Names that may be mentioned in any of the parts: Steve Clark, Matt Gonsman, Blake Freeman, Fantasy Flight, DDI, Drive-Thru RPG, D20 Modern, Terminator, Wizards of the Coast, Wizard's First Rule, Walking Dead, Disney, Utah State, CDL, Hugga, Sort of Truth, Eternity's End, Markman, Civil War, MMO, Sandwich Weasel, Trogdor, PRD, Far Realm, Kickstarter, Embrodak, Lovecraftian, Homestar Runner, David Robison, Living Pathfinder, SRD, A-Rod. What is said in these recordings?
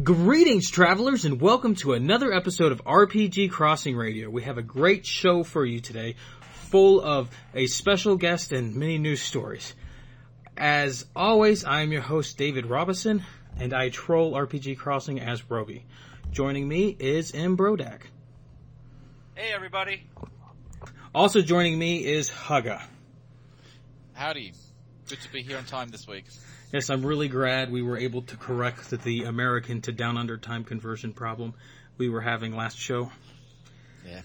Greetings, travelers, and welcome to another episode of RPG Crossing Radio. We have a great show for you today, full of a special guest and many news stories. As always, I am your host, David Robison, and I troll RPG Crossing as Broby. Joining me is Embrodak. Hey, everybody. Also joining me is Hugga. Howdy. Good to be here on time this week. Yes, I'm really glad we were able to correct the American to Down Under time conversion problem we were having last show. Yeah.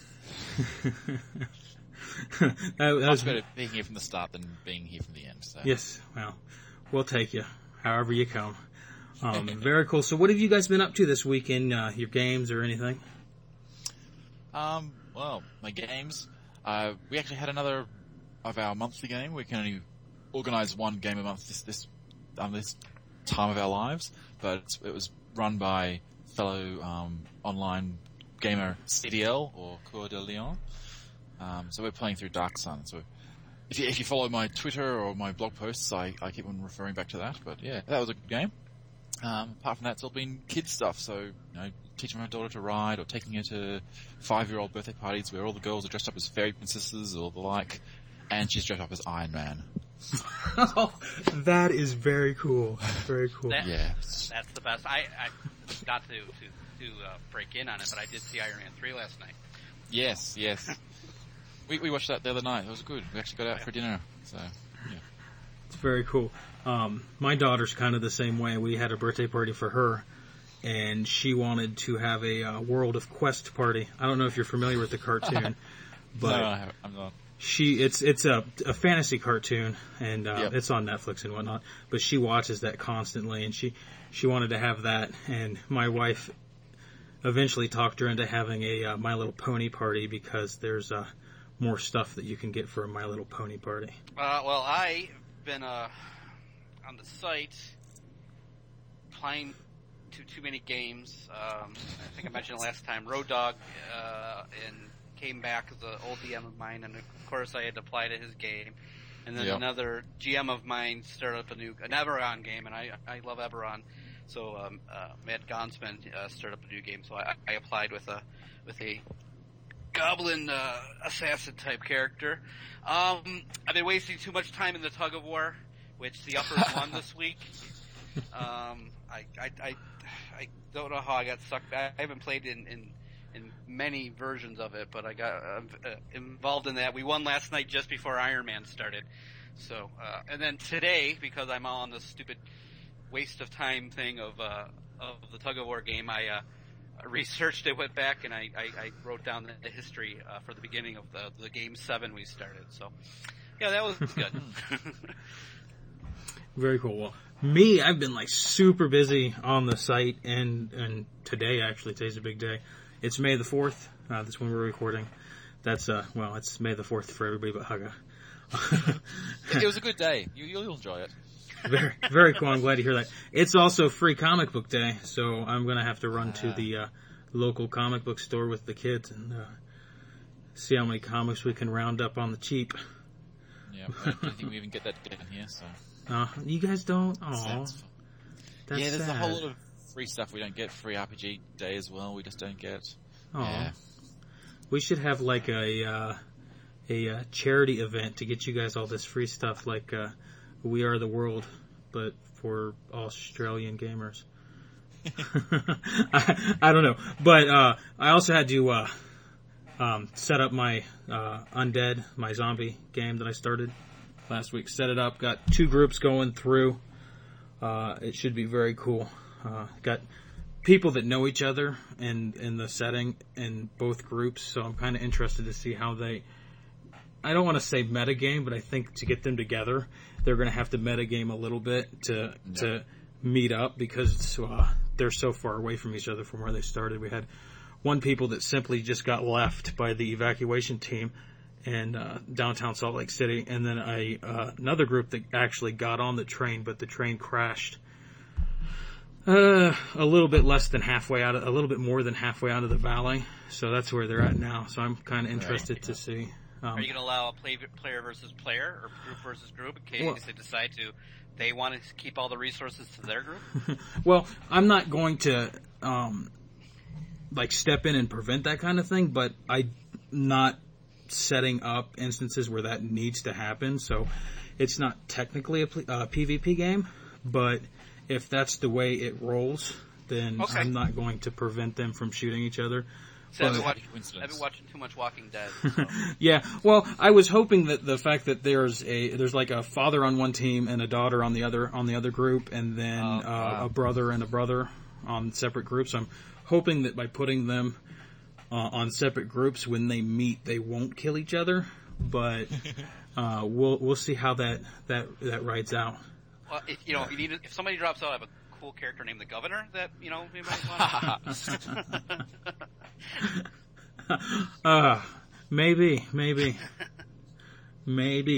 That's better being here from the start than being here from the end. So. Yes, well, we'll take you, however you come. Very cool. So what have you guys been up to this week in your games or anything? Well, my games. We actually had another of our monthly game. We can only organize one game a month this time of our lives, but it was run by fellow online gamer CDL, or Coeur de Lion. So we're playing through Dark Sun. So if you follow my Twitter or my blog posts, I keep on referring back to that. But yeah, that was a good game. Apart from that, it's all been kid stuff. So, teaching my daughter to ride, or taking her to 5-year-old birthday parties where all the girls are dressed up as fairy princesses or the like, and she's dressed up as Iron Man. Oh, that is very cool. Very cool. That's the best. I not to break in on it, but I did see Iron Man 3 last night. Yes. we watched that the other night. It was good. We actually got out for dinner. So yeah, it's very cool. My daughter's kind of the same way. We had a birthday party for her, and she wanted to have a World of Quest party. I don't know if you're familiar with the cartoon, but no, I'm not. It's a fantasy cartoon, and It's on Netflix and whatnot, but she watches that constantly, and she wanted to have that, and my wife eventually talked her into having a My Little Pony party, because there's more stuff that you can get for a My Little Pony party. Well, I've been on the site playing too many games. I think I mentioned last time, Road Dogg, and came back as an old DM of mine, and of course I had to apply to his game. And then another GM of mine started up an Eberron game, and I love Eberron. So Matt Gonsman started up a new game, so I applied with a goblin assassin type character. I've been wasting too much time in the tug of war, which the uppers won this week. I don't know how I got sucked back. I haven't played in many versions of it, but I got involved in that. We won last night just before Iron Man started. So, and then today, because I'm all on this stupid waste of time thing of the tug of war game, I researched it, went back, and I wrote down the history for the beginning of the game 7 we started. So, yeah, that was good. Very cool. Well, me, I've been like super busy on the site, and today actually, today's a big day. It's May the 4th. That's when we're recording. That's, it's May the 4th for everybody but Hugga. It was a good day. You'll enjoy it. Very, very cool. I'm glad to hear that. It's also free comic book day, so I'm going to have to run to the local comic book store with the kids and see how many comics we can round up on the cheap. Yeah, I don't think we even get that down here, so. You guys don't? Aw. Yeah, there's sad. A whole lot of free stuff we don't get. Free RPG day as well, we just don't get. Oh, yeah. We should have like a charity event to get you guys all this free stuff, like We Are the World, but for Australian gamers. I don't know, but I also had to set up my Undead, my zombie game that I started last week. Set it up, got 2 groups going through. It should be very cool. Got people that know each other in the setting in both groups, so I'm kind of interested to see how they... I don't want to say metagame, but I think to get them together, they're going to have to metagame a little bit to meet up, because they're so far away from each other from where they started. We had one people that simply just got left by the evacuation team in downtown Salt Lake City, and then another group that actually got on the train, but the train crashed a little bit more than halfway out of the valley. So that's where they're at now. So I'm kind of interested to see Are you going to allow a player versus player or group versus group in case they decide to? They want to keep all the resources to their group? Well, I'm not going to step in and prevent that kind of thing, but I'm not setting up instances where that needs to happen. So it's not technically a PvP game, but if that's the way it rolls, then I'm not going to prevent them from shooting each other. So I've been watching too much Walking Dead. So. Yeah, well, I was hoping that the fact that there's a father on one team and a daughter on the other group, and then a brother and a brother on separate groups. I'm hoping that by putting them on separate groups, when they meet, they won't kill each other. But we'll see how that rides out. Well, if somebody drops out, I have a cool character named the Governor that we might want. Maybe.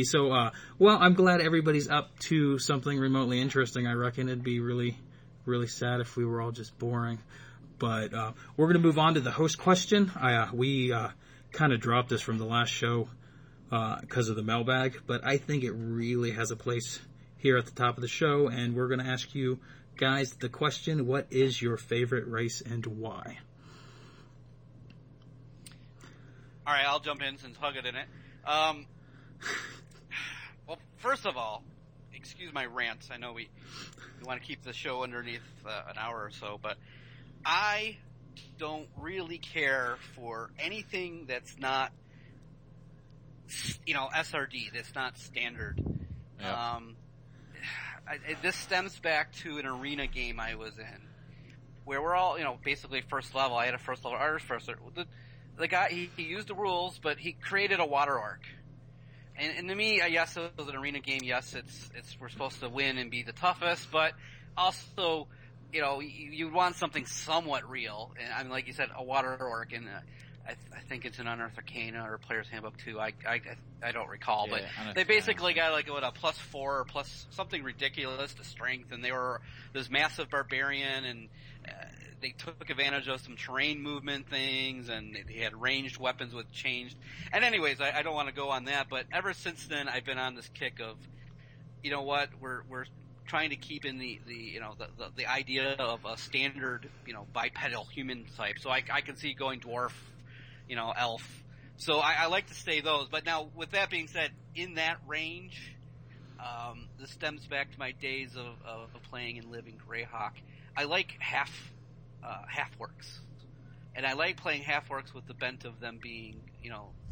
So, I'm glad everybody's up to something remotely interesting. I reckon it'd be really, really sad if we were all just boring. But we're going to move on to the host question. We kind of dropped this from the last show because of the mailbag, but I think it really has a place here at the top of the show. And we're going to ask you guys the question: what is your favorite race and why? All right, I'll jump in since Hugga didn't. Well, first of all, excuse my rants. I know we want to keep the show underneath an hour or so, but I don't really care for anything that's not, SRD, that's not standard. Yeah. This stems back to an arena game I was in where we're all, basically first level. I had a first level artist first. The guy, he used the rules, but he created a water orc. And to me, yes, it was an arena game. Yes, it's we're supposed to win and be the toughest, but also, you want something somewhat real. And I mean, like you said, a water orc, and I think it's an Unearthed Arcana or Player's Handbook 2. I don't recall, yeah, but they basically got a +4 or plus something ridiculous to strength, and they were this massive barbarian, and they took advantage of some terrain movement things, and they had ranged weapons with changed. And anyways, I don't want to go on that, but ever since then, I've been on this kick of, we're trying to keep in the idea of a standard, bipedal human type. So I can see going dwarf, elf. So I like to stay those. But now, with that being said, in that range, this stems back to my days of playing in Living Greyhawk. I like half-orcs. And I like playing half-orcs with the bent of them being,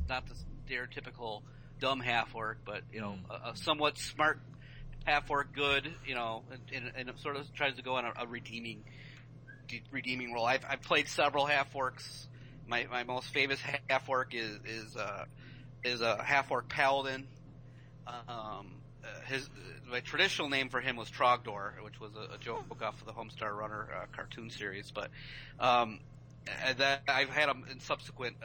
not the stereotypical dumb half-orc, but, a somewhat smart half-orc, good, and it sort of tries to go on a redeeming role. I've played several half-orcs. My most famous half-orc is a half-orc paladin. My traditional name for him was Trogdor, which was a joke off of the Homestar Runner cartoon series. But that I've had them in subsequent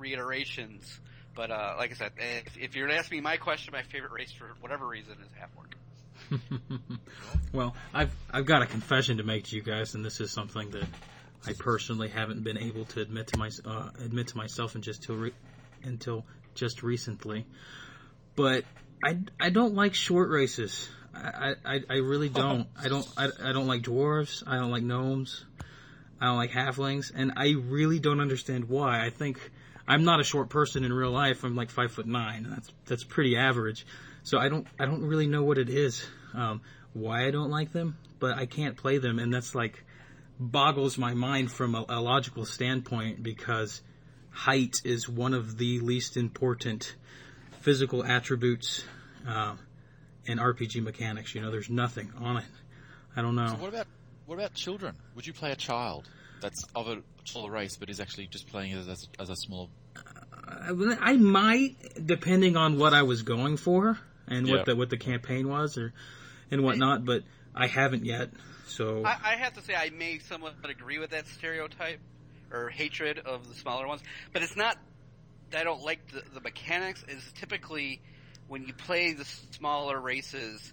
reiterations. But like I said, if you're asking me my question, my favorite race for whatever reason is half-orc. Well, I've got a confession to make to you guys, and this is something that I personally haven't been able to admit to myself until just recently. But I don't like short races. I really don't. I don't like dwarves. I don't like gnomes. I don't like halflings, and I really don't understand why. I think I'm not a short person in real life. I'm like 5'9", and that's pretty average. So I don't really know what it is, why I don't like them, but I can't play them, and that's boggles my mind from a logical standpoint, because height is one of the least important physical attributes and RPG mechanics. There's nothing on it. I don't know. So what about children? Would you play a child that's of a smaller race but is actually just playing as a small? I might, depending on what I was going for and what the campaign was and whatnot. But I haven't yet. So I have to say I may somewhat agree with that stereotype or hatred of the smaller ones, but it's not. I don't like the mechanics. Is typically when you play the smaller races,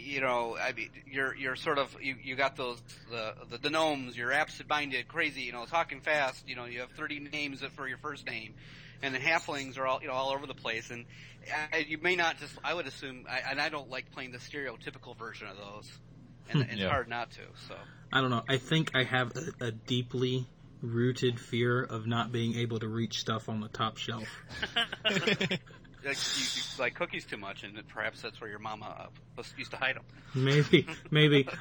you know, I mean, you're sort of, you got those, the gnomes, you're absent-minded, crazy, you know, talking fast, you know, you have 30 names for your first name. And the halflings are all, you know, all over the place. And you may not just, I would assume, and I don't like playing the stereotypical version of those. And it's hard not to, so. I don't know. I think I have a deeply rooted fear of not being able to reach stuff on the top shelf. You like cookies too much, and perhaps that's where your mama used to hide them. Maybe.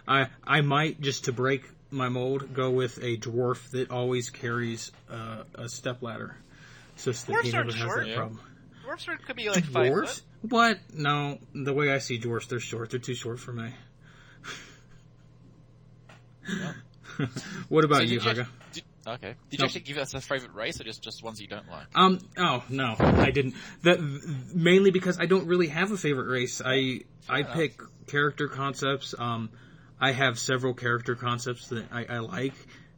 I might, just to break my mold, go with a dwarf that always carries a stepladder. So that he never has short. That problem. Dwarfs could be like 5 dwarfs? Foot. What? No, the way I see dwarfs, they're short. They're too short for me. Yeah. What about you, Hugga? Okay. Did you actually give us a favorite race, or just ones you don't like? Oh no, I didn't. That mainly because I don't really have a favorite race. I pick character concepts. I have several character concepts that I like,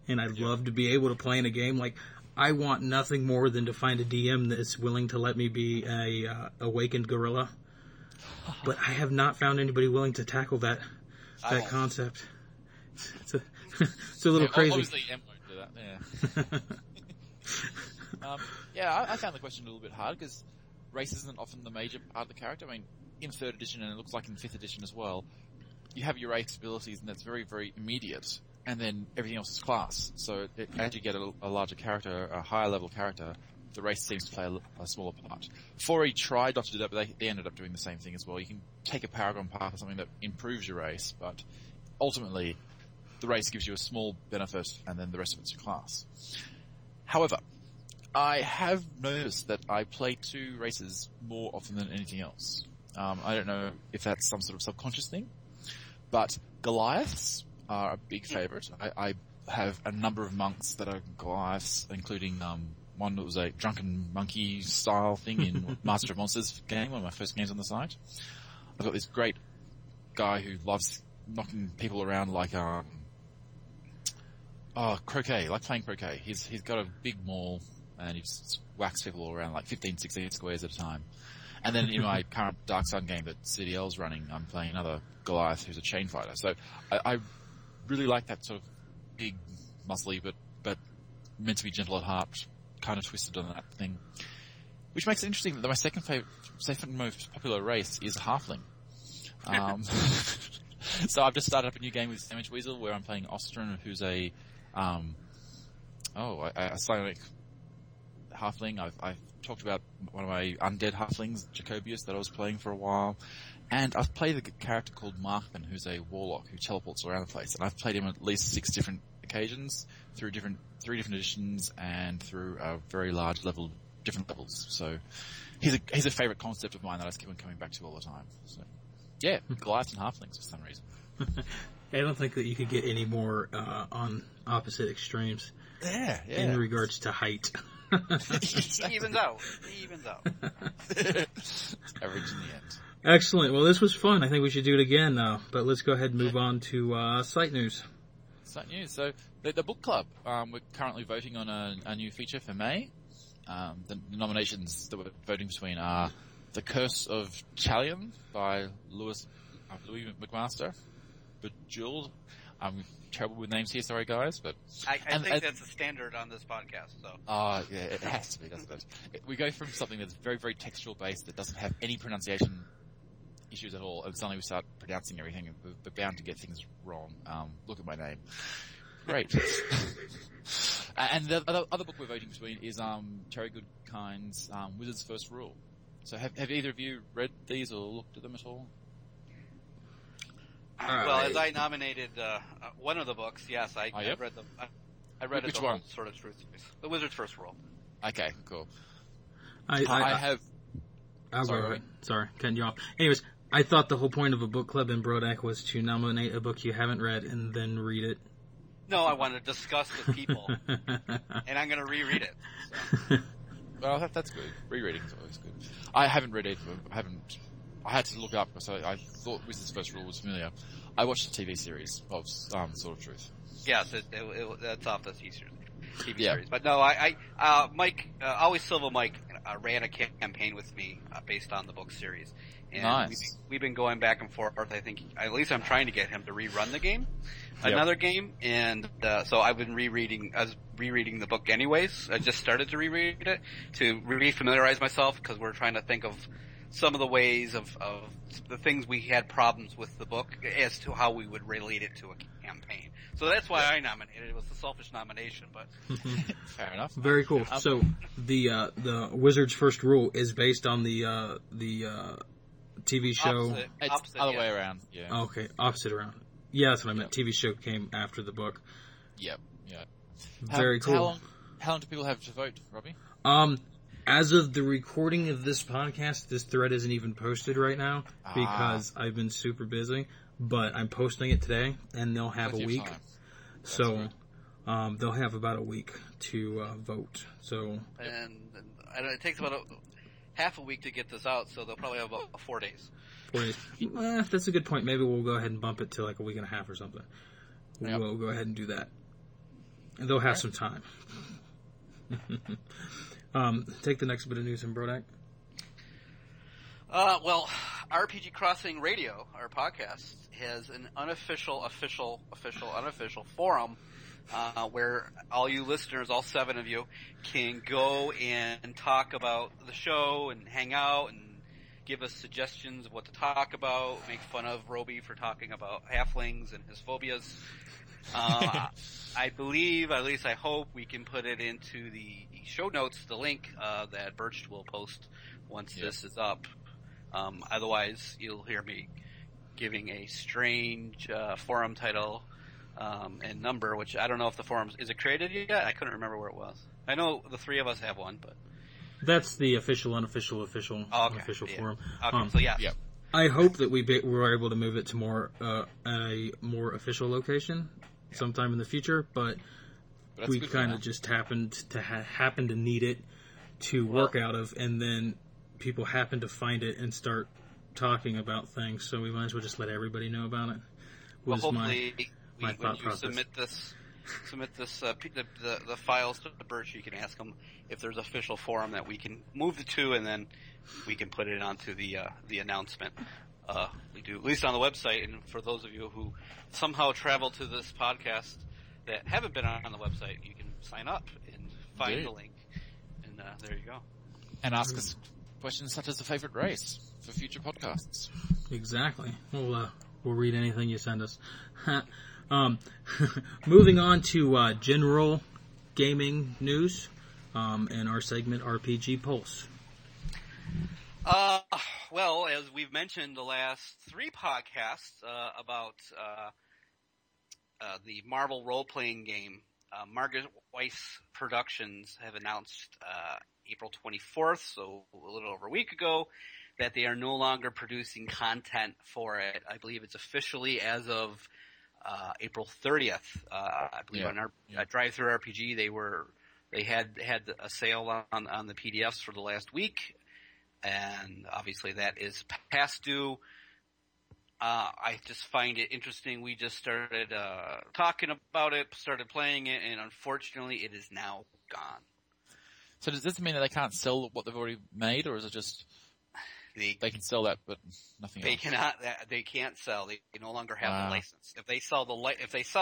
and I'd love to be able to play in a game. Like, I want nothing more than to find a DM that's willing to let me be a awakened gorilla. But I have not found anybody willing to tackle that concept. It's a little crazy. Obviously, M won't do that. Yeah. I found the question a little bit hard because race isn't often the major part of the character. I mean, in 3rd edition, and it looks like in 5th edition as well, you have your race abilities, and that's very, very immediate. And then everything else is class. So as you get a larger character, a higher level character, the race seems to play a smaller part. 4E tried not to do that, but they ended up doing the same thing as well. You can take a Paragon path or something that improves your race, but ultimately the race gives you a small benefit, and then the rest of it's your class. However, I have noticed that I play 2 races more often than anything else. I don't know if that's some sort of subconscious thing, but Goliaths are a big favourite. I have a number of monks that are Goliaths, including one that was a drunken monkey style thing in Master of Monsters game, one of my first games on the site. I've got this great guy who loves knocking people around like croquet, like playing croquet. He's got a big maul and he just whacks people all around like 15, 16 squares at a time. And then in my current Dark Sun game that CDL's running, I'm playing another Goliath who's a chain fighter. So I really like that sort of big, muscly, but meant to be gentle at heart, kind of twisted on that thing. Which makes it interesting that my second most popular race is Halfling. So I've just started up a new game with Sandwich Weasel where I'm playing Ostrin, who's a psionic Halfling. I've talked about one of my undead Halflings, Jacobius, that I was playing for a while. And I've played a character called Markman, who's a warlock who teleports around the place. And I've played him at least 6 different occasions through three different editions and through a very large level, different levels. So he's a favourite concept of mine that I keep on coming back to all the time. So yeah, Goliaths and Halflings for some reason. I don't think that you could get any more on opposite extremes. Yeah. In regards to height. Even though. It's average in the end. Excellent. Well, this was fun. I think we should do it again now. But let's go ahead and move on to site news. Site news. So the book club, we're currently voting on a new feature for May. The nominations that we're voting between are The Curse of Chalion by Louis McMaster. Bejeweled. I'm terrible with names here, sorry guys. But I think that's a standard on this podcast. So. Oh, yeah, it has to be, doesn't it? We go from something that's very, very textual based that doesn't have any pronunciation issues at all, and suddenly we start pronouncing everything, and we're bound to get things wrong. Look at my name. Great. And the other book we're voting between is Terry Goodkind's Wizard's First Rule. So have either of you read these or looked at them at all? Well, as I nominated one of the books, yes, I read them. I read it. Which one? Sort of Truth. The Wizard's First Rule. Okay, cool. I have... Sorry, cutting you off. Anyways, I thought the whole point of a book club in Brodak was to nominate a book you haven't read and then read it. No, I want to discuss with people, and I'm going to reread it. So. Well, that's good. Rereading is always good. I haven't read it. I had to look up, so I thought Wizard's First Rule was familiar. I watched the TV series of Sort of Truth. Yes, that's off the TV series. But no, Mike, always Silva Mike, ran a campaign with me based on the book series. And nice. We've been going back and forth. I think at least I'm trying to get him to rerun the game, another game. And so I've been rereading. I was rereading the book anyways. I just started to reread it to re-familiarize myself because we're trying to think of some of the ways of the things we had problems with the book as to how we would relate it to a campaign. So that's why I nominated. It was a selfish nomination, but fair enough. Very cool. So the Wizard's First Rule is based on the TV show. Opposite, other way around. Yeah. Okay, opposite around. Yeah, that's what I meant. TV show came after the book. Yep. Yeah. Very cool. How long do people have to vote, Robbie? As of the recording of this podcast, this thread isn't even posted right now because I've been super busy, but I'm posting it today, and they'll have a week. So they'll have about a week to vote. So and it takes about half a week to get this out, so they'll probably have about 4 days. 4 days. That's a good point. Maybe we'll go ahead and bump it to like a week and a half or something. Yep. We'll go ahead and do that. And they'll have some time. Take the next bit of news in Brodak. Well, RPG Crossing Radio, our podcast, has an unofficial forum where all you listeners, all 7 of you, can go and talk about the show and hang out and give us suggestions of what to talk about, make fun of Broby for talking about halflings and his phobias. I believe, or at least I hope, we can put it into the show notes, the link that Birch will post once this is up. Otherwise, you'll hear me giving a strange forum title and number, which I don't know if the forums – is it created yet? I couldn't remember where it was. I know the 3 of us have one, but – that's the official, unofficial, unofficial forum. Okay, I hope that we were able to move it to a more official location sometime in the future, but we kind of just happened to need it to work out of, and then people happened to find it and start talking about things. So we might as well just let everybody know about it. Well, hopefully, my thought process. Submit this the files to Birch. You can ask them if there's an official forum that we can move it to, and then we can put it onto the announcement. We do at least on the website. And for those of you who somehow travel to this podcast that haven't been on the website, you can sign up and find the link. And there you go. And ask us questions such as the favorite race for future podcasts. Exactly. We'll read anything you send us. Moving on to general gaming news and our segment RPG Pulse. Well, as we've mentioned the last 3 podcasts about the Marvel role-playing game, Margaret Weiss Productions have announced April 24th, so a little over a week ago, that they are no longer producing content for it. I believe it's officially as of April 30th. I believe on our Drive-Thru RPG, they had a sale on the PDFs for the last week. And obviously that is past due. I just find it interesting. We just started talking about it, started playing it, and unfortunately it is now gone. So does this mean that they can't sell what they've already made, or is it just they can sell that but nothing else? They can't sell. They no longer have the license. If they sell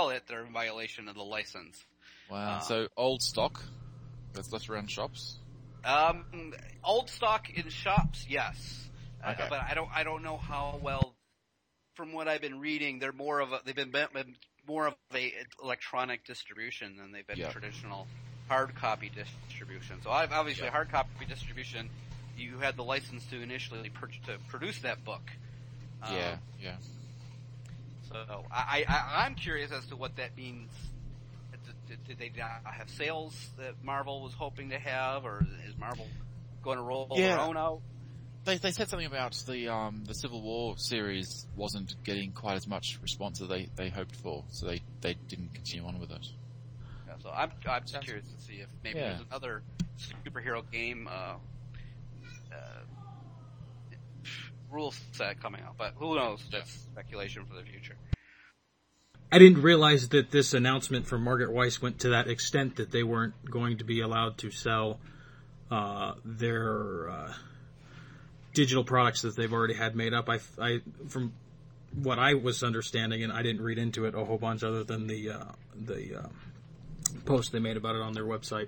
it, they're in violation of the license. Wow. So old stock that's left around shops? Old stock in shops, yes, okay. But I don't know how well. From what I've been reading, they're more of they've been more of a electronic distribution than they've been traditional hard copy distribution. So obviously hard copy distribution, you had the license to initially to produce that book. So I'm curious as to what that means. Did they not have sales that Marvel was hoping to have, or is Marvel going to roll their own out? They said something about the Civil War series wasn't getting quite as much response as they hoped for, so they didn't continue on with it. Yeah, so I'm just curious to see if maybe there's another superhero game rule set coming out, but who knows? That's speculation for the future. I didn't realize that this announcement from Margaret Weiss went to that extent that they weren't going to be allowed to sell their digital products that they've already had made up. I from what I was understanding, and I didn't read into it a whole bunch other than the post they made about it on their website,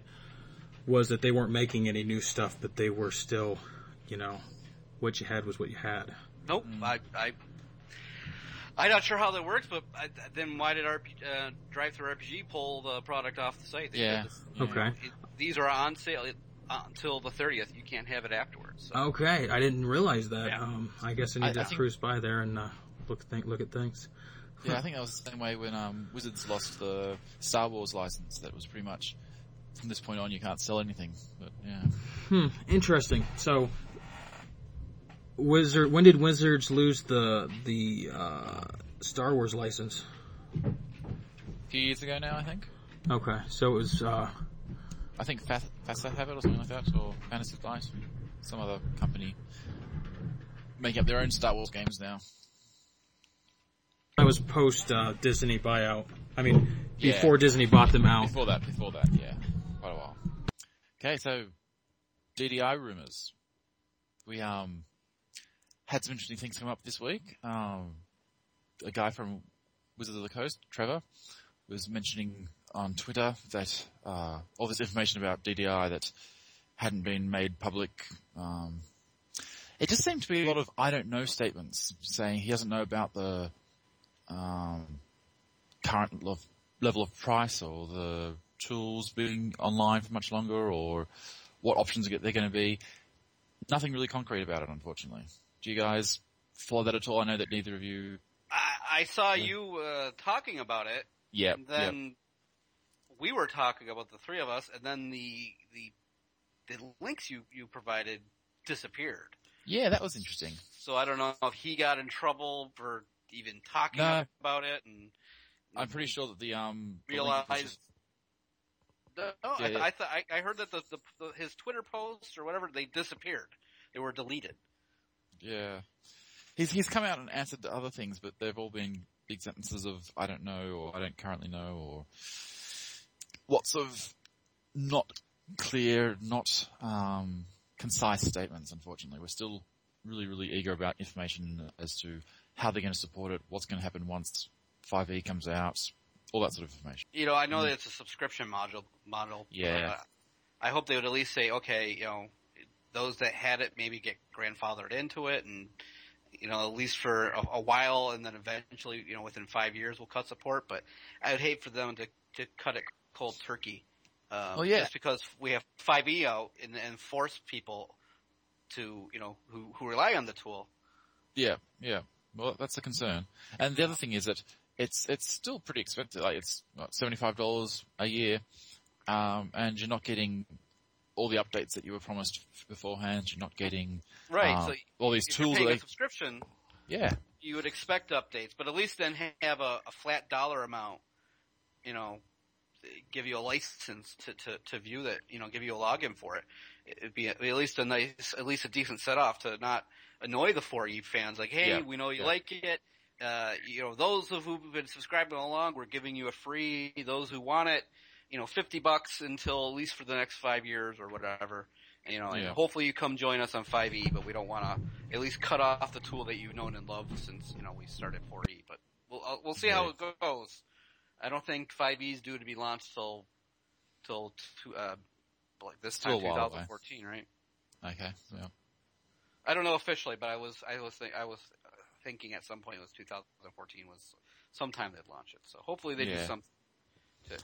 was that they weren't making any new stuff, but they were still, you know, what you had was what you had. Nope. I'm not sure how that works, but then why did Drive-Thru RPG pull the product off the site? Okay. These are on sale until the 30th. You can't have it afterwards. So. Okay, I didn't realize that. Yeah. I guess I need to cruise by there and look at things. Yeah, I think that was the same way when Wizards lost the Star Wars license. That was pretty much, from this point on, you can't sell anything. But yeah. Interesting. So... when did Wizards lose the Star Wars license? A few years ago now, I think. Okay, so it was... I think FASA have it or something like that, or Fantasy Flight, some other company. Making up their own Star Wars games now. That was post-Disney buyout. I mean, before Disney bought them out. Before that, yeah. Quite a while. Okay, so, DDI rumours. We, had some interesting things come up this week. A guy from Wizards of the Coast, Trevor, was mentioning on Twitter that all this information about DDI that hadn't been made public. It just seemed to be a lot of I don't know statements, saying he doesn't know about the current level of price or the tools being online for much longer or what options they're going to be. Nothing really concrete about it, unfortunately. Do you guys follow that at all? I know that neither of you... I saw you talking about it. Yeah. And then we were talking about the three of us, and then the links you provided disappeared. Yeah, that was interesting. So I don't know if he got in trouble for even talking about it. And I'm pretty sure that the... realized... I heard that his Twitter posts or whatever, they disappeared. They were deleted. Yeah. He's come out and answered other things, but they've all been big sentences of I don't know or I don't currently know or lots of not clear, not concise statements, unfortunately. We're still really, really eager about information as to how they're going to support it, what's going to happen once 5e comes out, all that sort of information. You know, I know that it's a subscription model. Yeah. But, I hope they would at least say, okay, you know, those that had it maybe get grandfathered into it and, you know, at least for a while and then eventually, you know, within 5 years we'll cut support. But I would hate for them to cut it cold turkey just because we have 5e out and force people to, you know, who rely on the tool. Yeah, yeah. Well, that's a concern. And the other thing is that it's still pretty expensive. Like it's $75 a year and you're not getting – all the updates that you were promised beforehand, you're not getting. Right, so all these if tools. You're paying a subscription. Yeah, you would expect updates, but at least then have a flat dollar amount. You know, give you a license to view that. You know, give you a login for it. It'd be at least a decent set off to not annoy the 4E fans. Like, hey, we know you like it. You know, those who've been subscribing all along, we're giving you a free. Those who want it. You know, $50 until at least for the next 5 years or whatever. You know, and hopefully you come join us on 5e, but we don't want to at least cut off the tool that you've known and loved since, you know, we started 4e. But we'll see how it goes. I don't think 5e is due to be launched till like this time 2014, right? Okay. Yeah. I don't know officially, but I was thinking at some point it was 2014 was sometime they'd launch it. So hopefully they do something.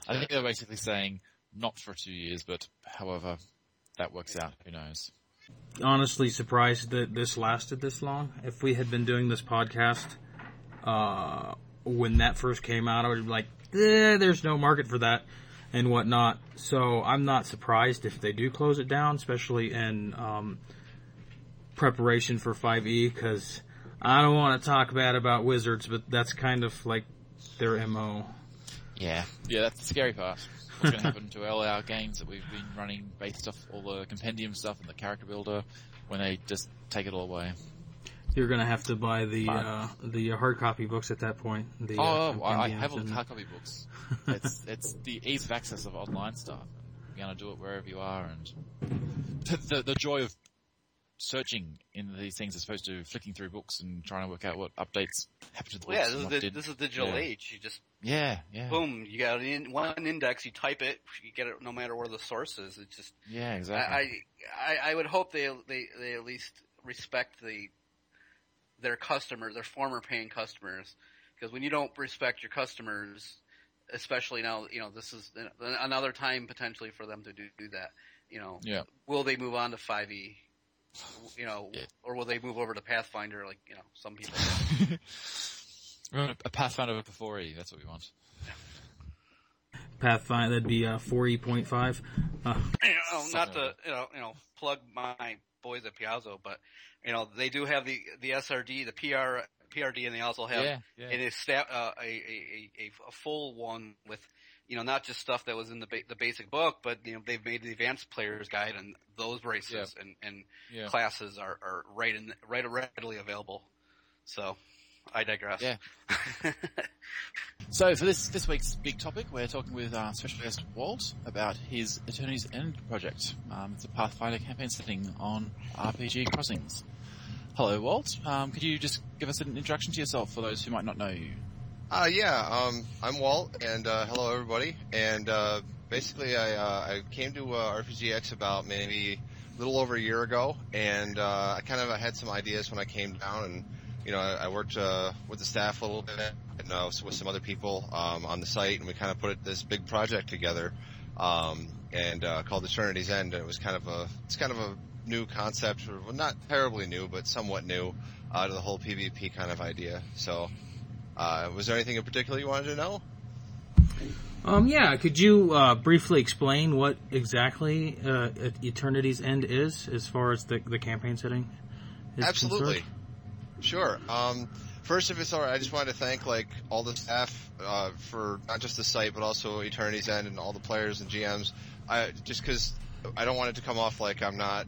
I think they're basically saying not for 2 years, but however that works out, who knows. Honestly surprised that this lasted this long. If we had been doing this podcast when that first came out, I would be like, there's no market for that and whatnot. So I'm not surprised if they do close it down, especially in preparation for 5e, because I don't want to talk bad about Wizards, but that's kind of like their MO. Yeah. Yeah, that's the scary part. What's going to happen to all our games that we've been running based off all the compendium stuff and the character builder when they just take it all away? You're going to have to buy the hard copy books at that point. I have all the hard copy books. It's the ease of access of online stuff. You're going to do it wherever you are. And the joy of searching in these things as opposed to flicking through books and trying to work out what updates happened to the books. Yeah, this is digital age. You just boom, you got one index, you type it, you get it no matter where the source is. It's just exactly. I would hope they at least respect their customers, their former paying customers, because when you don't respect your customers, especially now, this is another time potentially for them to do that. Will they move on to 5e? Or will they move over to Pathfinder? Some people. We want a Pathfinder with a 4E. That's what we want. Pathfinder, that'd be 4E.5. Not to plug my boys at Piazzo, but they do have the SRD, the PRD, and they also have a full one with. Not just stuff that was in the basic book, but they've made the advanced player's guide, and those races and classes are readily available. So, I digress. Yeah. So for this week's big topic, we're talking with our special guest Walt about his Eternity's End project. It's a Pathfinder campaign setting on RPG Crossings. Hello, Walt. Could you just give us an introduction to yourself for those who might not know you? I'm Walt, and hello everybody, and basically I came to RPGX about maybe a little over a year ago, and I kind of had some ideas when I came down, and I worked with the staff a little bit, and with some other people on the site, and we kind of put this big project together, and called Eternity's End. It was kind of a new concept, well, not terribly new, but somewhat new to the whole PvP kind of idea, so... was there anything in particular you wanted to know? Could you briefly explain what exactly Eternity's End is as far as the campaign setting is Absolutely. Concerned? Sure. First, if it's all right, I just wanted to thank all the staff for not just the site, but also Eternity's End and all the players and GMs. Just because I don't want it to come off like I'm not...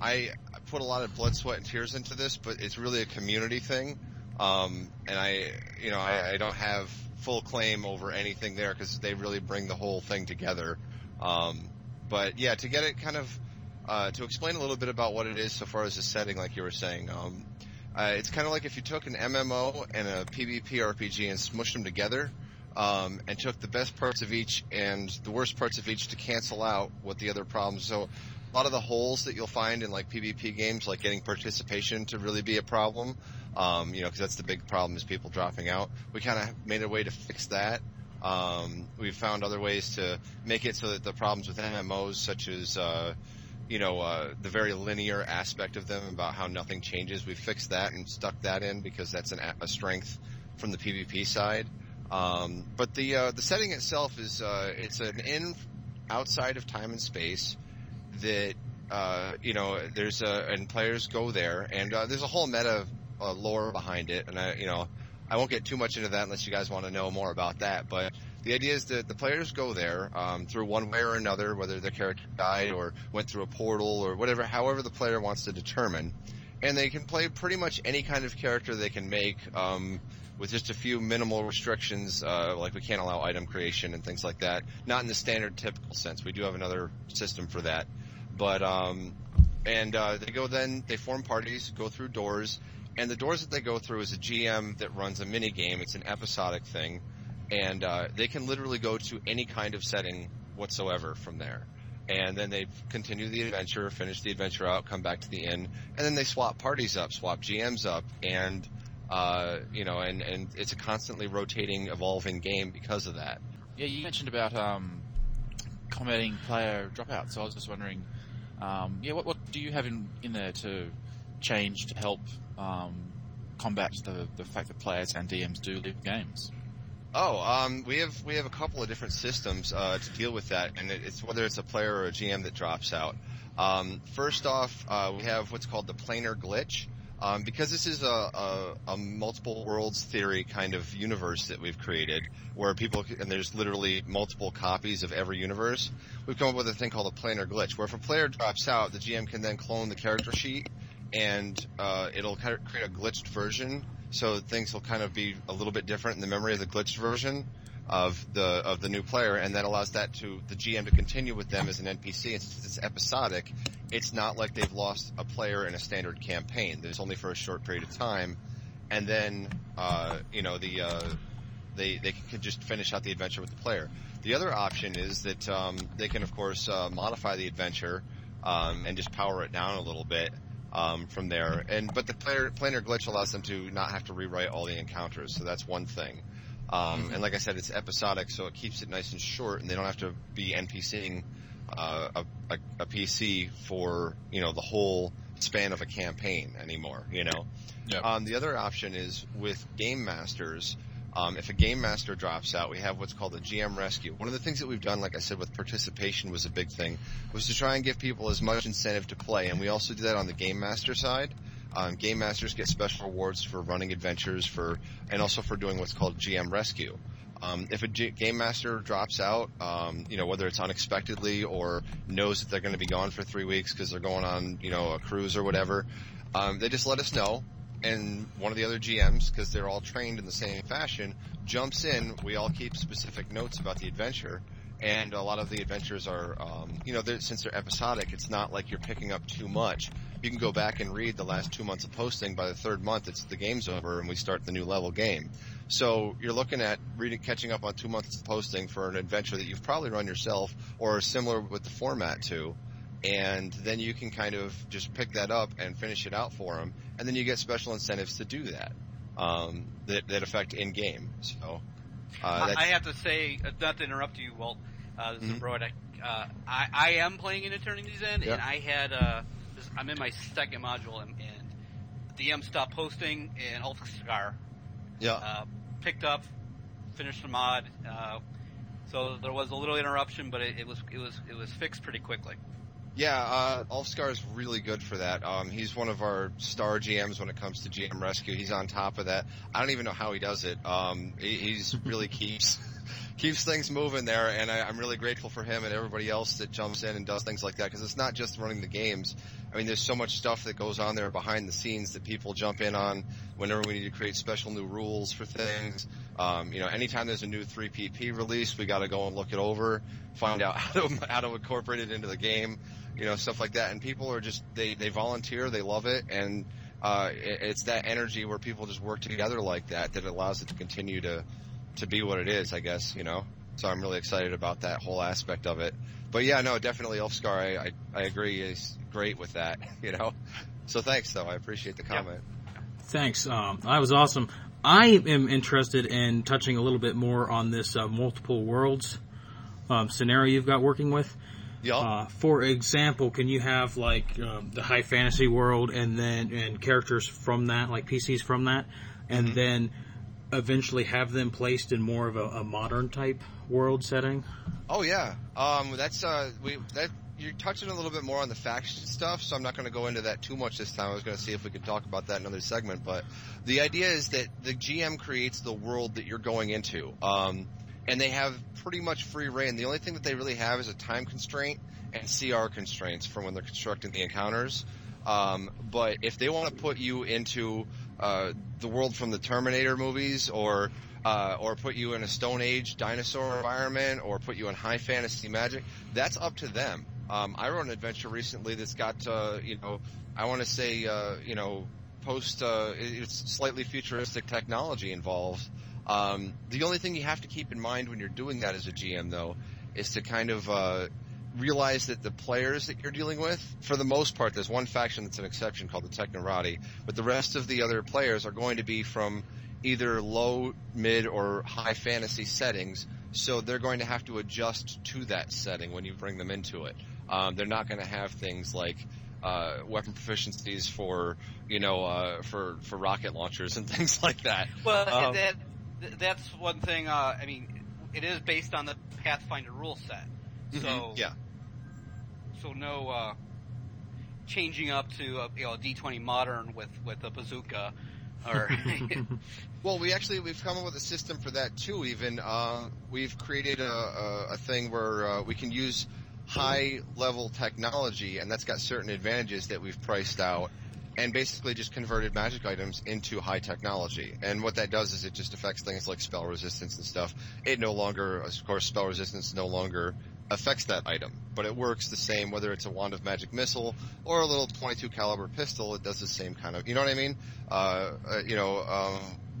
I put a lot of blood, sweat, and tears into this, but it's really a community thing. And I don't have full claim over anything there because they really bring the whole thing together. But yeah, to get it kind of, to explain a little bit about what it is so far as the setting, like you were saying, it's kind of like if you took an MMO and a PvP RPG and smushed them together, and took the best parts of each and the worst parts of each to cancel out what the other problems. So a lot of the holes that you'll find in PvP games, like getting participation to really be a problem, because that's the big problem is people dropping out. We kind of made a way to fix that. We've found other ways to make it so that the problems with MMOs, such as, the very linear aspect of them about how nothing changes, we fixed that and stuck that in because that's a strength from the PvP side. But the setting itself is, it's an in outside of time and space. That, there's and players go there, and there's a whole meta lore behind it, and I won't get too much into that unless you guys want to know more about that, but the idea is that the players go there through one way or another, whether their character died or went through a portal or whatever, however the player wants to determine, and they can play pretty much any kind of character they can make with just a few minimal restrictions, like we can't allow item creation and things like that, not in the standard typical sense. We do have another system for that. But, they form parties, go through doors, and the doors that they go through is a GM that runs a mini game. It's an episodic thing, and, they can literally go to any kind of setting whatsoever from there. And then they continue the adventure, finish the adventure out, come back to the inn, and then they swap parties up, swap GMs up, and, and it's a constantly rotating, evolving game because of that. Yeah, you mentioned about, combating player dropouts, so I was just wondering, what do you have in there to change to help combat the fact that players and DMs do live games? We have a couple of different systems to deal with that, and it's whether it's a player or a GM that drops out. First off, we have what's called the planar glitch, because this is a multiple worlds theory kind of universe that we've created, where there's literally multiple copies of every universe. We've come up with a thing called a planar glitch, where if a player drops out, the GM can then clone the character sheet, and it'll kind of create a glitched version, so things will kind of be a little bit different in the memory of the glitched version. of the new player, and that allows that to the GM to continue with them as an NPC. And since it's episodic, it's not like they've lost a player in a standard campaign. There's only for a short period of time, and then they could just finish out the adventure with the player. The other option is that they can, of course, modify the adventure and just power it down a little bit from there. But the planar glitch allows them to not have to rewrite all the encounters, so that's one thing. And like I said, it's episodic, so it keeps it nice and short, and they don't have to be NPCing a PC for the whole span of a campaign anymore. Yep. The other option is with game masters. If a game master drops out, we have what's called a GM rescue. One of the things that we've done, like I said, with participation was a big thing, was to try and give people as much incentive to play. And we also do that on the game master side. Game masters get special rewards for running adventures and also for doing what's called GM rescue. If a game master drops out, whether it's unexpectedly or knows that they're going to be gone for 3 weeks because they're going on, a cruise or whatever, they just let us know. And one of the other GMs, because they're all trained in the same fashion, jumps in. We all keep specific notes about the adventure, and a lot of the adventures are, since they're episodic, it's not like you're picking up too much. You can go back and read the last 2 months of posting. By the third month, the game's over, and we start the new level game. So you're looking at catching up on 2 months of posting for an adventure that you've probably run yourself or are similar with the format to. And then you can kind of just pick that up and finish it out for them, and then you get special incentives to do that that affect in game. So I have to say, not to interrupt you, Walt, this is Embrodak. I am playing in Eternity's End, and I had I'm in my second module, and DM stopped posting, and Ulfskar picked up, finished the mod. So there was a little interruption, but it was fixed pretty quickly. Yeah, Ulfskar is really good for that. He's one of our star GMs when it comes to GM Rescue. He's on top of that. I don't even know how he does it. He's really keeps things moving there, and I'm really grateful for him and everybody else that jumps in and does things like that, because it's not just running the games. I mean, there's so much stuff that goes on there behind the scenes that people jump in on whenever we need to create special new rules for things. Anytime there's a new 3PP release, we got to go and look it over, find out how to incorporate it into the game, stuff like that. And people are just they volunteer, they love it, and it's that energy where people just work together like that allows it to continue to be what it is, I guess, So I'm really excited about that whole aspect of it. But yeah, no, definitely Ulfskar, I agree, is great with that, So thanks, though. I appreciate the comment. Yep. Thanks. That was awesome. I am interested in touching a little bit more on this multiple worlds scenario you've got working with. Yep. For example, can you have, like, the high fantasy world and characters from that, like PCs from that, and then eventually have them placed in more of a modern type world setting? Oh yeah, you're touching a little bit more on the faction stuff, so I'm not going to go into that too much this time. I was going to see if we could talk about that in another segment, but the idea is that the GM creates the world that you're going into, and they have pretty much free reign. The only thing that they really have is a time constraint and CR constraints from when they're constructing the encounters. But if they want to put you into the world from the Terminator movies, or put you in a Stone Age dinosaur environment, or put you in high fantasy magic, that's up to them. I wrote an adventure recently that's got, I want to say, it's slightly futuristic technology involved. The only thing you have to keep in mind when you're doing that as a GM, though, is to kind of realize that the players that you're dealing with, for the most part, there's one faction that's an exception called the Technorati, but the rest of the other players are going to be from either low, mid, or high fantasy settings, so they're going to have to adjust to that setting when you bring them into it. They're not going to have things like weapon proficiencies for rocket launchers and things like that. Well, that's one thing. I mean, it is based on the Pathfinder rule set. So so no changing up to a D20 modern with a bazooka. Well, we've come up with a system for that too. Even we've created a thing where we can use high level technology, and that's got certain advantages that we've priced out. and basically just converted magic items into high technology. And what that does is it just affects things like spell resistance and stuff. It no longer, of course, spell resistance no longer affects that item, but it works the same whether it's a wand of magic missile or a little .22 caliber pistol. It does the same kind of, you know what I mean?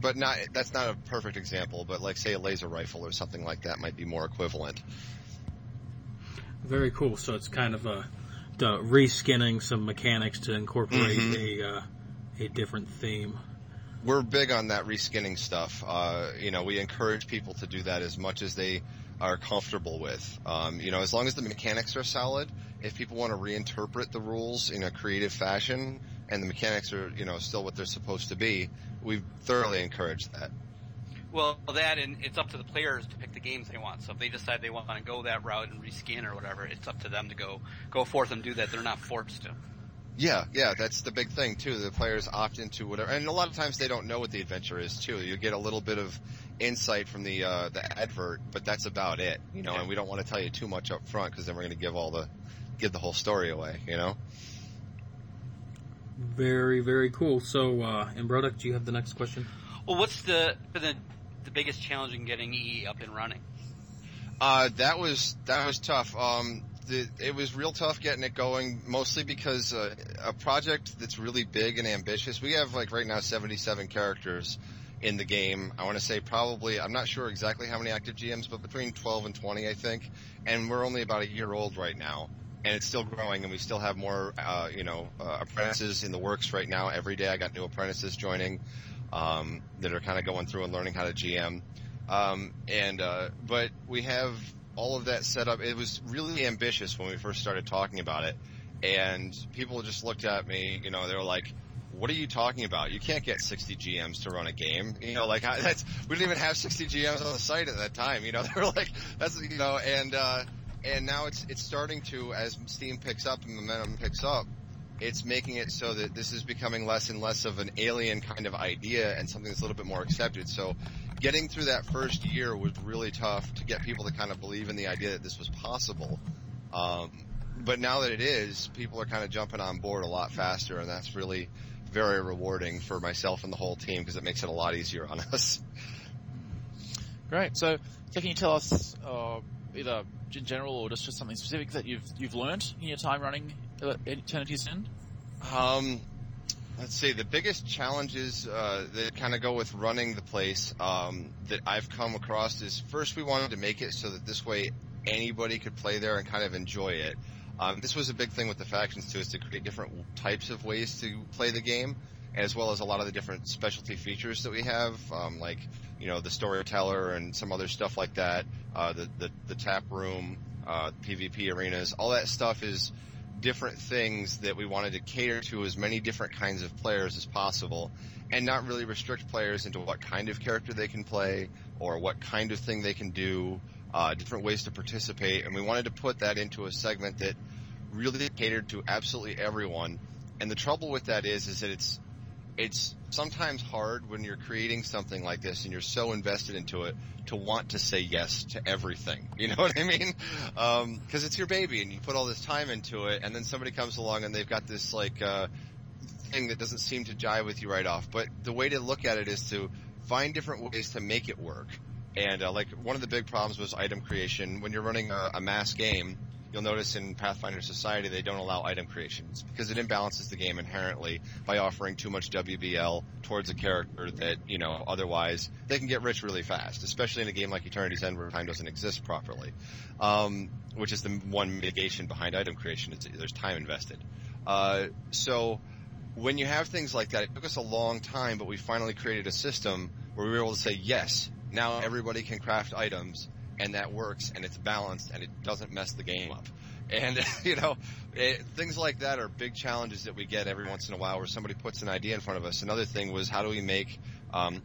But not, that's not a perfect example, but like say a laser rifle or something like that might be more equivalent. Very cool. So it's kind of a reskinning some mechanics to incorporate a different theme. We're big on that reskinning stuff. We encourage people to do that as much as they are comfortable with. As long as the mechanics are solid, if people want to reinterpret the rules in a creative fashion and the mechanics are, still what they're supposed to be, we thoroughly encourage that. Well, that, and it's up to the players to pick the games they want. So if they decide they want to go that route and reskin or whatever, it's up to them to go forth and do that. They're not forced to. Yeah, that's the big thing, too. The players opt into whatever. And a lot of times they don't know what the adventure is, too. You get a little bit of insight from the advert, but that's about it, Yeah. And we don't want to tell you too much up front because then we're going to give the whole story away, Very, very cool. So, Embrodak, do you have the next question? Well, what's the biggest challenge in getting EE up and running? That was tough. It was real tough getting it going, mostly because a project that's really big and ambitious. We have right now 77 characters in the game. I want to say probably, I'm not sure exactly how many active GMs, but between 12 and 20, I think. And we're only about a year old right now, and it's still growing, and we still have more apprentices in the works right now. Every day I got new apprentices joining. That are kind of going through and learning how to GM. But we have all of that set up. It was really ambitious when we first started talking about it. And people just looked at me, they were like, what are you talking about? You can't get 60 GMs to run a game. We didn't even have 60 GMs on the site at that time. They were like, that's, and now it's starting to, as steam picks up and momentum picks up, it's making it so that this is becoming less and less of an alien kind of idea and something that's a little bit more accepted. So getting through that first year was really tough to get people to kind of believe in the idea that this was possible. But now that it is, people are kind of jumping on board a lot faster, and that's really very rewarding for myself and the whole team because it makes it a lot easier on us. Great. So can you tell us either in general or just something specific that you've learned in your time running Eternity's End? Let's see. The biggest challenges that kind of go with running the place that I've come across is, first, we wanted to make it so that this way anybody could play there and kind of enjoy it. This was a big thing with the factions, too, is to create different types of ways to play the game, as well as a lot of the different specialty features that we have, the storyteller and some other stuff like that, the tap room, PvP arenas. All that stuff is different things that we wanted to cater to as many different kinds of players as possible and not really restrict players into what kind of character they can play or what kind of thing they can do, different ways to participate. And we wanted to put that into a segment that really catered to absolutely everyone. And the trouble with that is that it's sometimes hard when you're creating something like this and you're so invested into it to want to say yes to everything. You know what I mean? Because it's your baby and you put all this time into it, and then somebody comes along and they've got this thing that doesn't seem to jive with you right off. But the way to look at it is to find different ways to make it work. And one of the big problems was item creation. When you're running a mass game, you'll notice in Pathfinder Society they don't allow item creations because it imbalances the game inherently by offering too much WBL towards a character that, otherwise they can get rich really fast, especially in a game like Eternity's End where time doesn't exist properly, which is the one mitigation behind item creation. There's time invested. So when you have things like that, it took us a long time, but we finally created a system where we were able to say, yes, now everybody can craft items, and that works, and it's balanced, and it doesn't mess the game up. And, things like that are big challenges that we get every once in a while where somebody puts an idea in front of us. Another thing was, how do we make,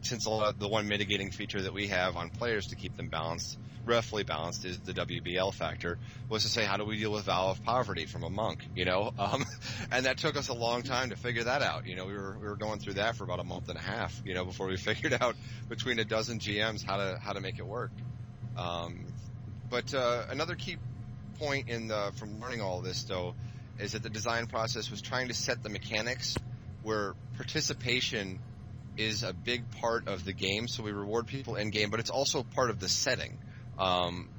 since the one mitigating feature that we have on players to keep them balanced, roughly balanced, is the WBL factor, was to say, how do we deal with vow of poverty from a monk, And that took us a long time to figure that out. We were going through that for about a month and a half, before we figured out between a dozen GMs how to make it work. But another key point from learning all this, though, is that the design process was trying to set the mechanics where participation is a big part of the game, so we reward people in game, but it's also part of the setting,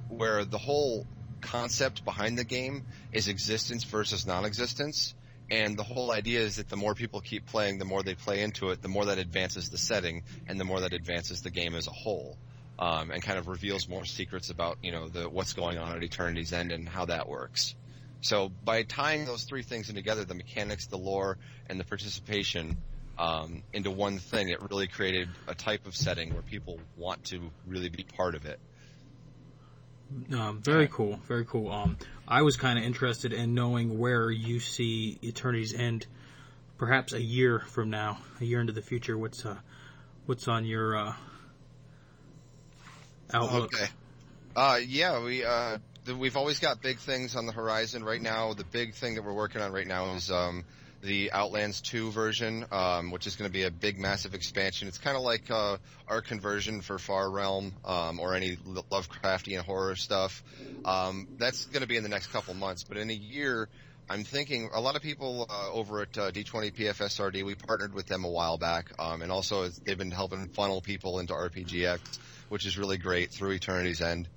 where the whole concept behind the game is existence versus non-existence, and the whole idea is that the more people keep playing, the more they play into it, the more that advances the setting, and the more that advances the game as a whole, and kind of reveals more secrets about, you know, the what's going on at Eternity's End and how that works. So by tying those three things in together, the mechanics, the lore, and the participation, into one thing, it really created a type of setting where people want to really be part of it. Very cool, very cool. I was kind of interested in knowing where you see Eternity's End, perhaps a year from now, a year into the future. What's on your outlook? Okay. We've always got big things on the horizon. Right now, the big thing that we're working on right now is the Outlands 2 version, which is going to be a big, massive expansion. It's kind of like our conversion for Far Realm, or any Lovecraftian horror stuff. That's going to be in the next couple months. But in a year, I'm thinking a lot of people over at D20 PFSRD, we partnered with them a while back, and also they've been helping funnel people into RPGX, which is really great, through Eternity's End.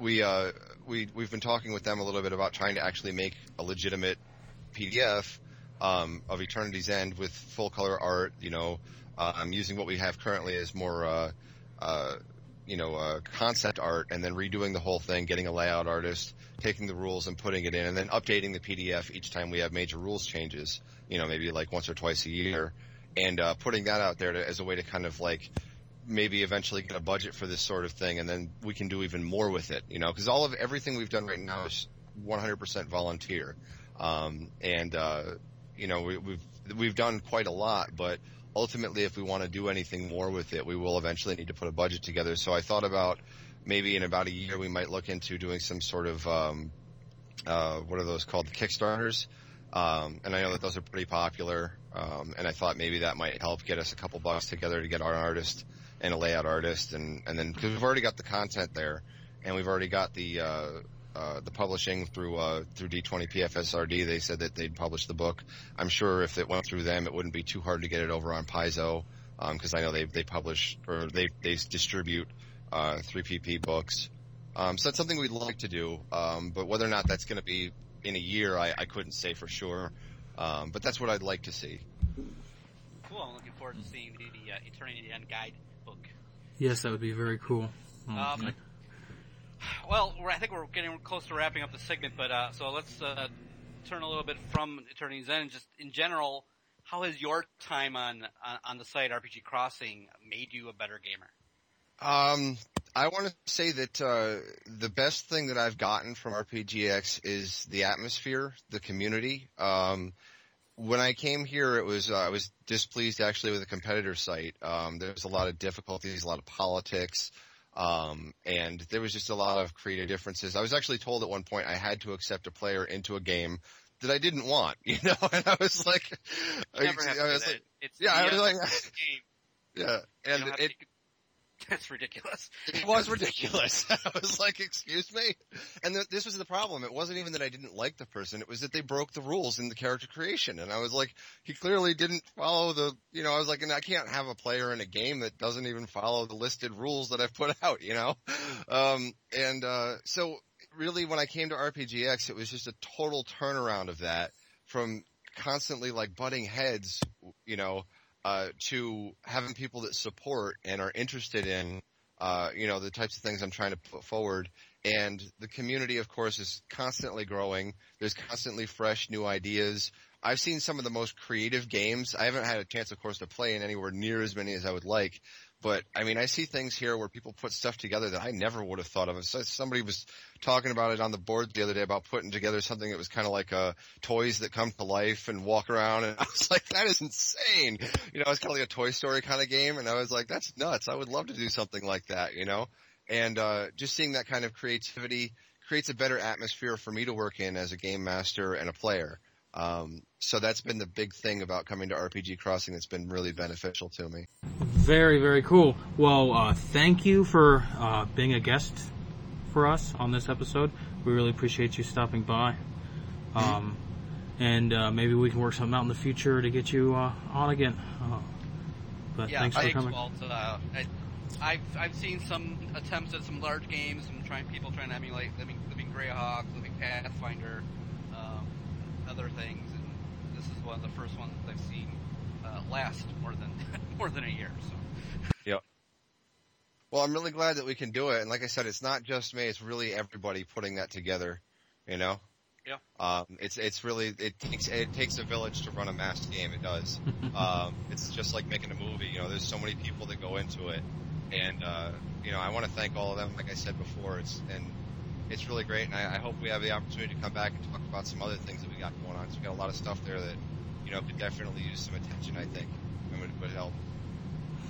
We've been talking with them a little bit about trying to actually make a legitimate PDF of Eternity's End with full color art. You know, I'm using what we have currently as more, concept art, and then redoing the whole thing, getting a layout artist, taking the rules and putting it in, and then updating the PDF each time we have major rules changes. You know, maybe like once or twice a year, and putting that out there as a way to kind of like maybe eventually get a budget for this sort of thing, and then we can do even more with it. You know, because everything we've done right now is 100% volunteer. We've done quite a lot, but ultimately if we want to do anything more with it, we will eventually need to put a budget together. So I thought about maybe in about a year we might look into doing some sort of, what are those called? The Kickstarters. And I know that those are pretty popular. And I thought maybe that might help get us a couple bucks together to get our artist and a layout artist. And then, cause we've already got the content there, and we've already got the publishing through D20 PFSRD. They said that they'd publish the book. I'm sure if it went through them, it wouldn't be too hard to get it over on Paizo, because I know they publish, or they distribute 3PP books. So that's something we'd like to do, but whether or not that's going to be in a year, I couldn't say for sure, but that's what I'd like to see. Cool. I'm looking forward to seeing the Eternity's End guide book. Yes, that would be very cool. Well, I think we're getting close to wrapping up the segment, but so let's turn a little bit from Eternity's End. Just in general, how has your time on the site RPG Crossing made you a better gamer? I want to say that the best thing that I've gotten from RPGX is the atmosphere, the community. When I came here, it was I was displeased actually with the competitor site. There was a lot of difficulties, a lot of politics. And there was just a lot of creative differences. I was actually told at one point I had to accept a player into a game that I didn't want, you know, and I was like, that's ridiculous. It was ridiculous. I was like, excuse me? And this was the problem. It wasn't even that I didn't like the person. It was that they broke the rules in the character creation. And I was like, he clearly didn't follow I was like, and I can't have a player in a game that doesn't even follow the listed rules that I've put out, you know? So really when I came to RPGX, it was just a total turnaround of that, from constantly like butting heads, you know, to having people that support and are interested in, the types of things I'm trying to put forward. And the community, of course, is constantly growing. There's constantly fresh new ideas. I've seen some of the most creative games. I haven't had a chance, of course, to play in anywhere near as many as I would like. But, I mean, I see things here where people put stuff together that I never would have thought of. So somebody was talking about it on the board the other day about putting together something that was kind of like toys that come to life and walk around. And I was like, that is insane. You know, it's kind of like a Toy Story kind of game. And I was like, that's nuts. I would love to do something like that, you know. And just seeing that kind of creativity creates a better atmosphere for me to work in as a game master and a player. So that's been the big thing about coming to RPG Crossing that's been really beneficial to me. Very, very cool. Well, thank you for being a guest for us on this episode. We really appreciate you stopping by. and maybe we can work something out in the future to get you on again. But yeah, thanks for coming. Walt, I've seen some attempts at some large games, and people trying to emulate Living Greyhawk, Living Pathfinder, other things, and this is one of the first ones I've seen last more than a year. So. Yep. Well, I'm really glad that we can do it, and like I said, it's not just me; it's really everybody putting that together. You know. Yeah. It's really it takes a village to run a mass game. It does. It's just like making a movie. You know, there's so many people that go into it, and you know, I want to thank all of them. Like I said before, it's really great, and I hope we have the opportunity to come back and talk about some other things that we got going on. So we got a lot of stuff there that, you know, could definitely use some attention, I think, and would help.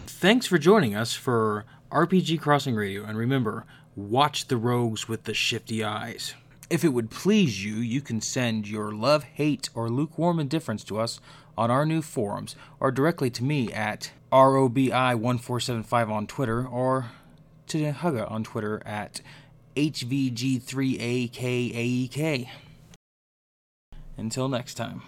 Thanks for joining us for RPG Crossing Radio, and remember, watch the rogues with the shifty eyes. If it would please you, you can send your love, hate, or lukewarm indifference to us on our new forums, or directly to me at ROBI1475 on Twitter, or to Hugga on Twitter at HVG3AKAEK. Until next time.